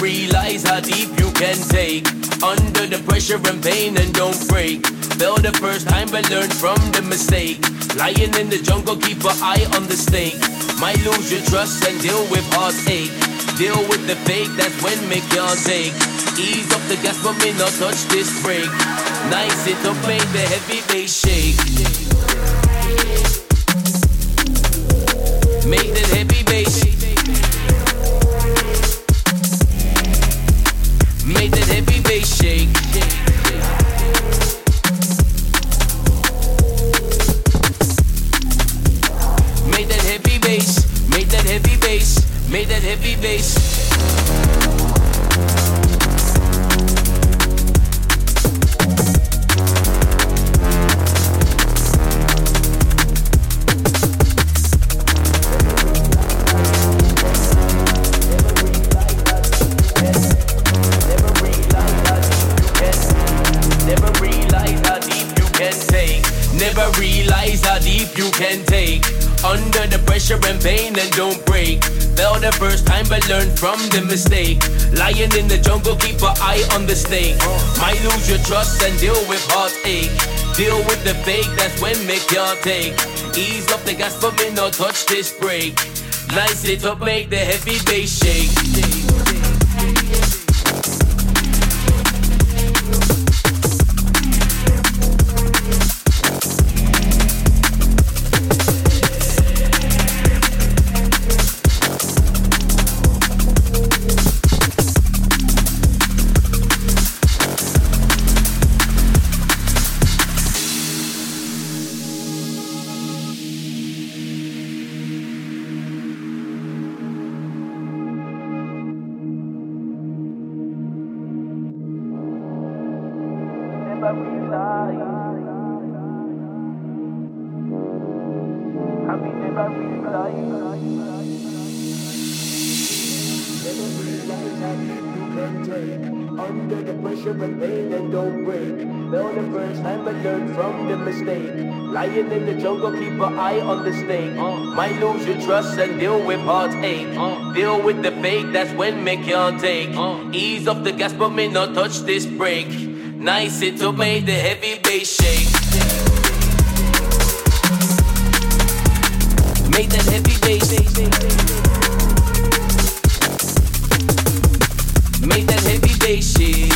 realize how deep you can take under the pressure and pain, and don't break. Fail the first time but learn from the mistake. Lion in the jungle, keep an eye on the snake. Might lose your trust and deal with heartache. Deal with the fake, that's when make your take. Ease up the gas but me not touch this brake. Nice it up, make the heavy bass shake. Make that heavy bass shake. Make that heavy bass shake. Make that heavy bass. Make that heavy bass. Make that heavy bass. You can take under the pressure and pain, and don't break. Fail the first time but learn from the mistake. Lion in the jungle, keep an eye on the snake. Might lose your trust and deal with heartache. Deal with the fake, that's when make your take. Ease up the gas but me not touch this brake. Nice it up, make the heavy bass shake. Lion in the jungle, keep an eye on the snake. Might lose your trust and deal with heartache. Deal with the fake, that's when make your take. Ease up the gas but may not touch this brake. Nice it up, make the heavy bass shake. Make that heavy bass shake. Make that heavy bass shake.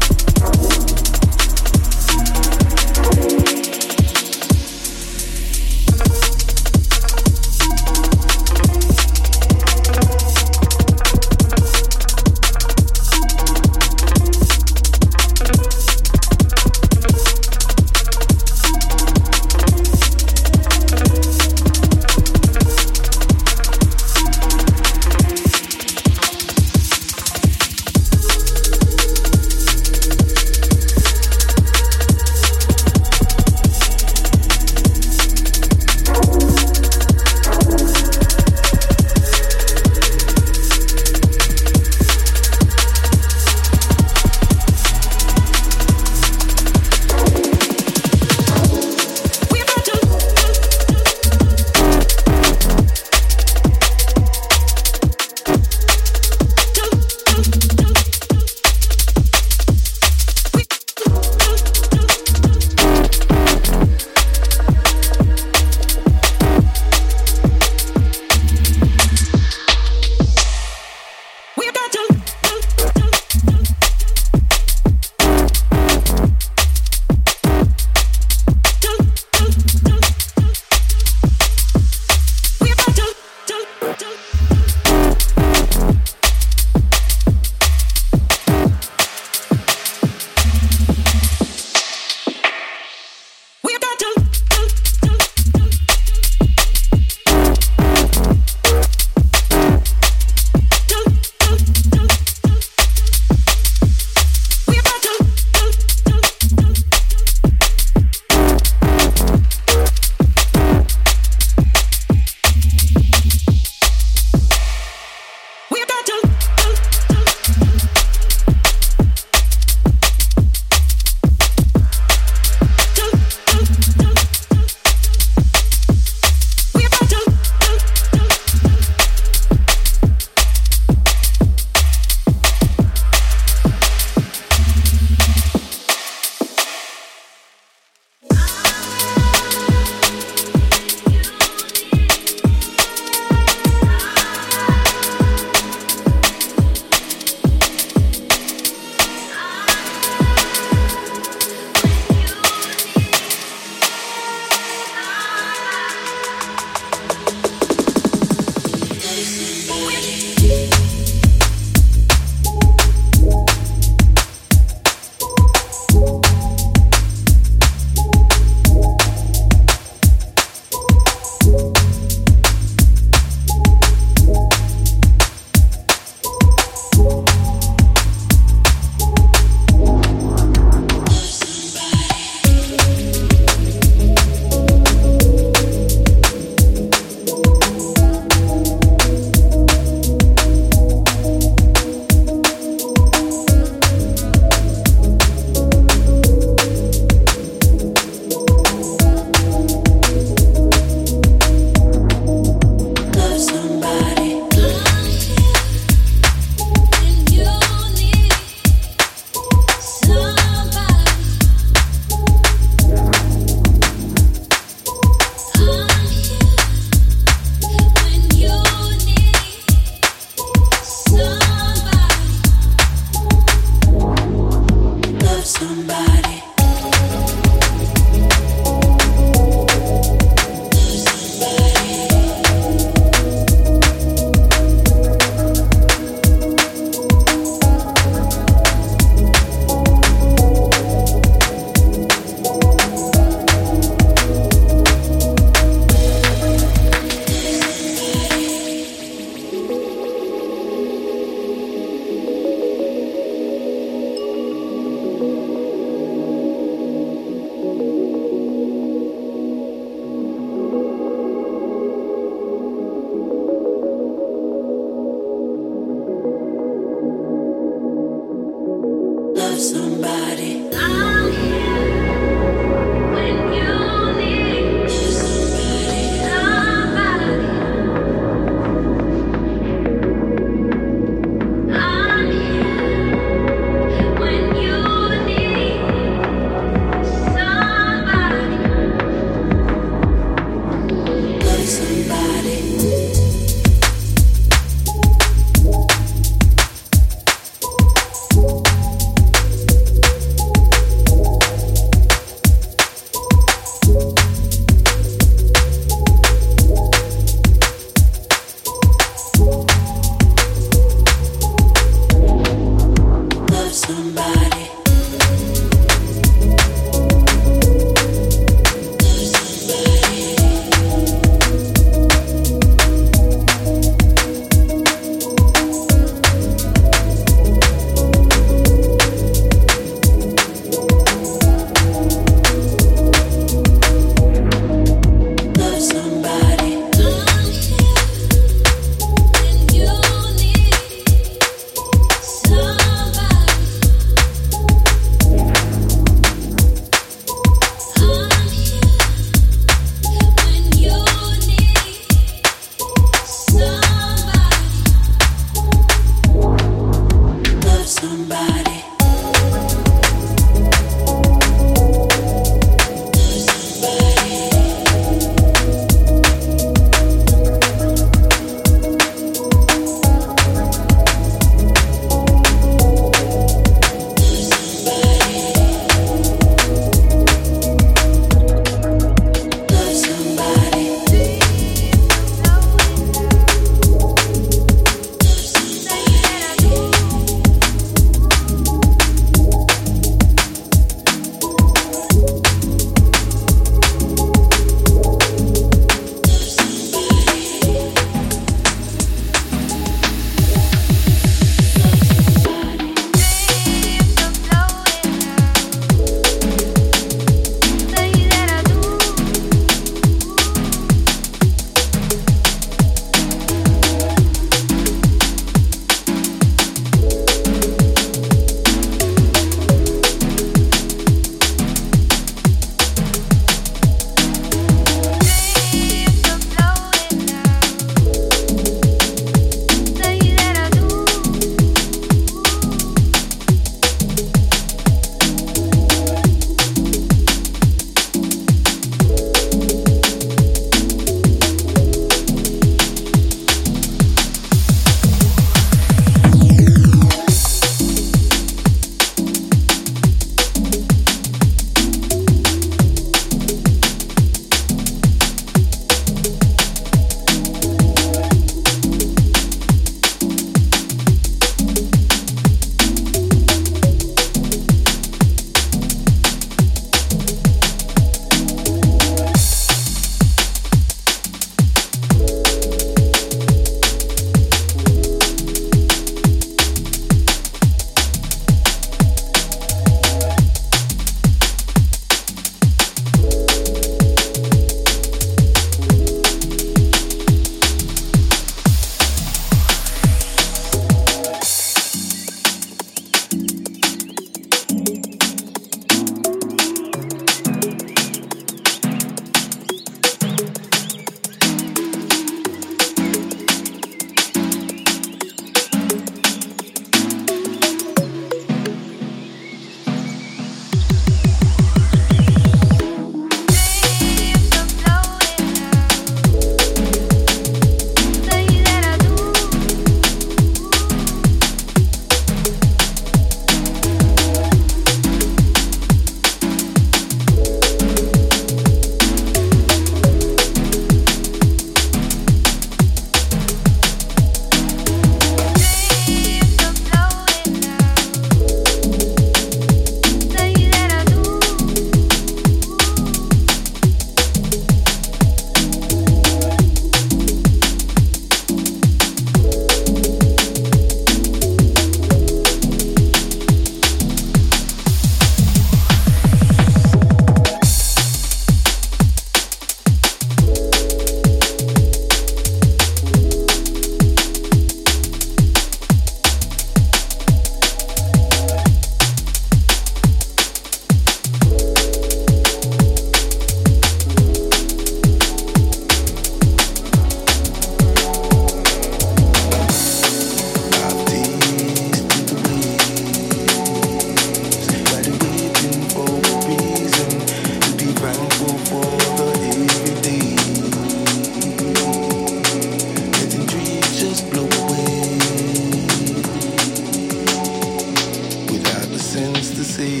Day to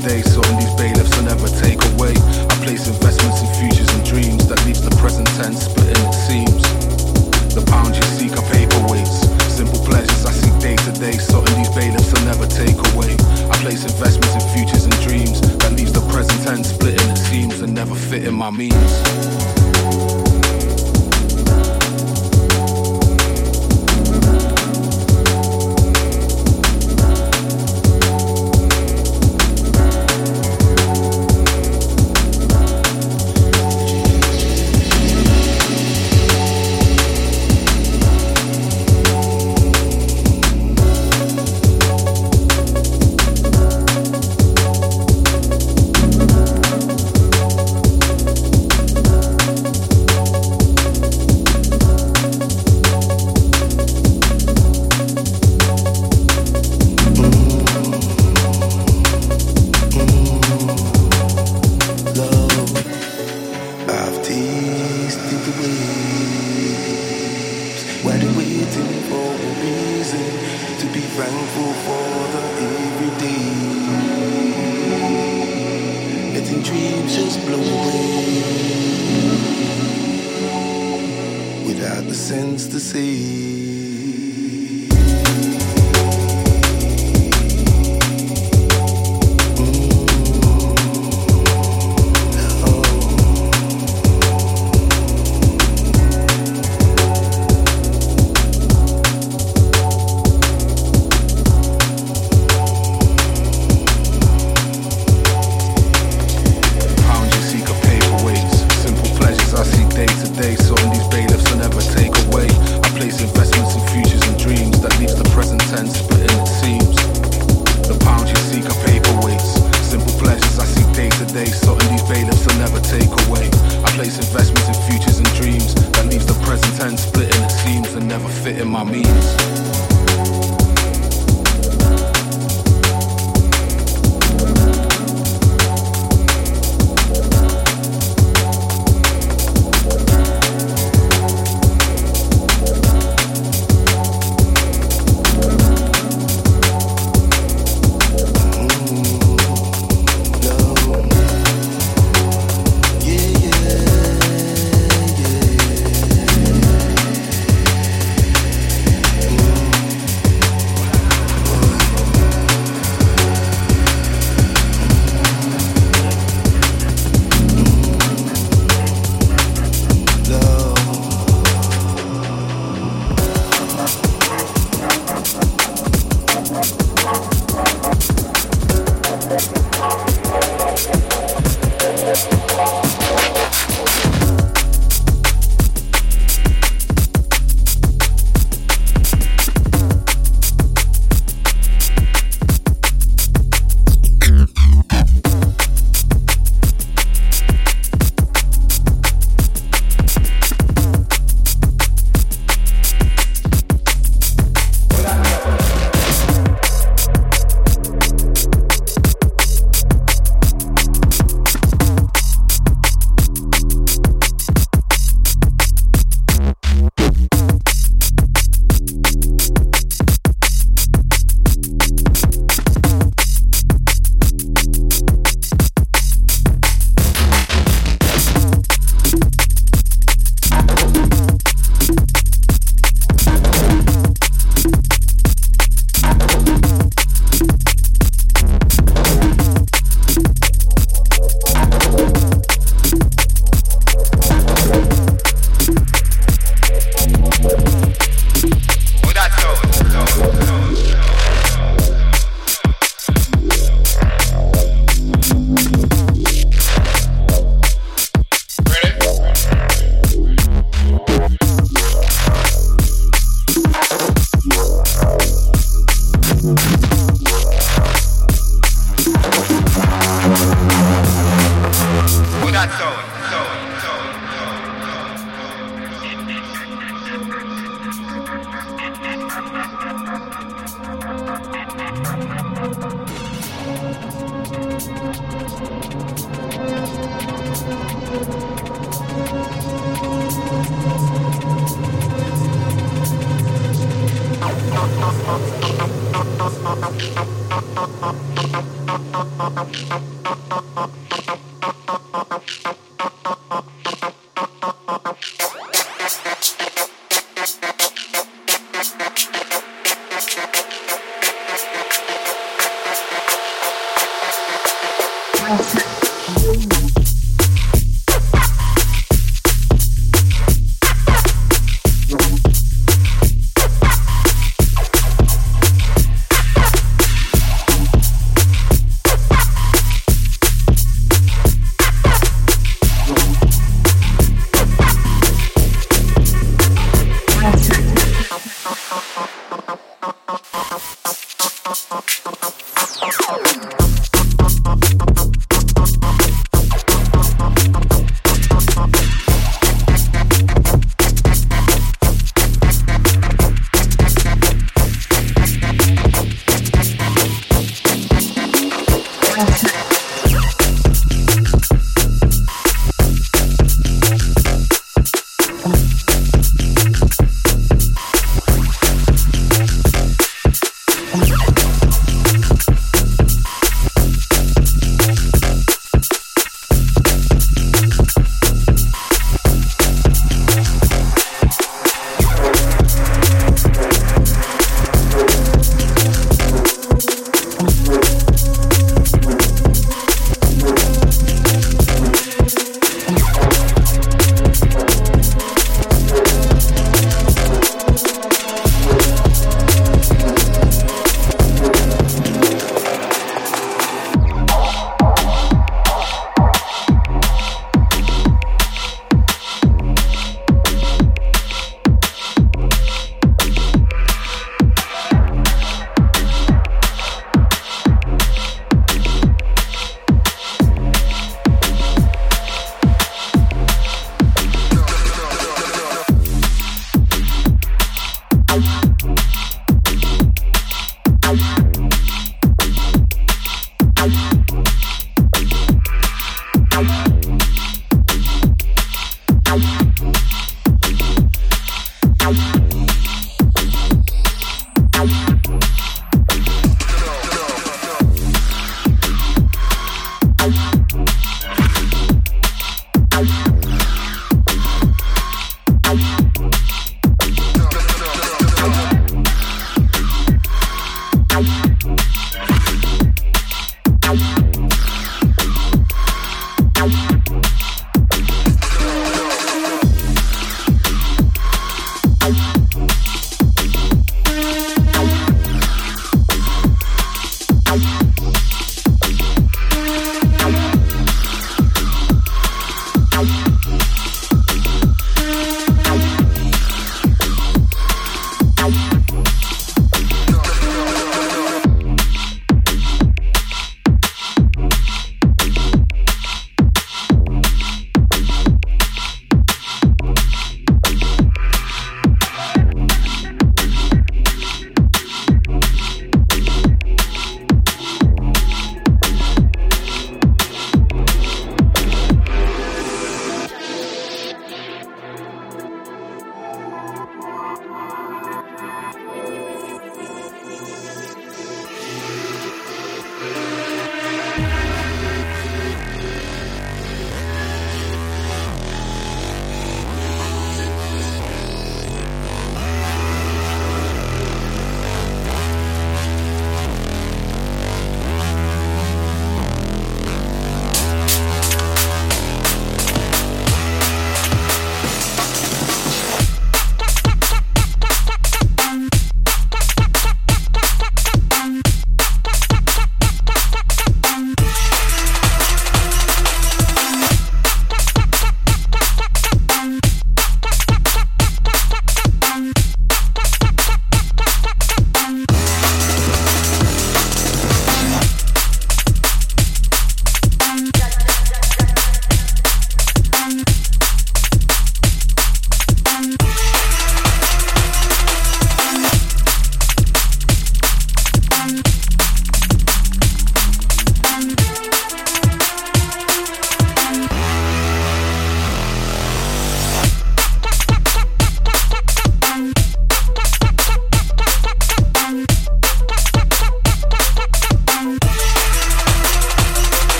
day, so in these bailiffs I never take away. I place investment.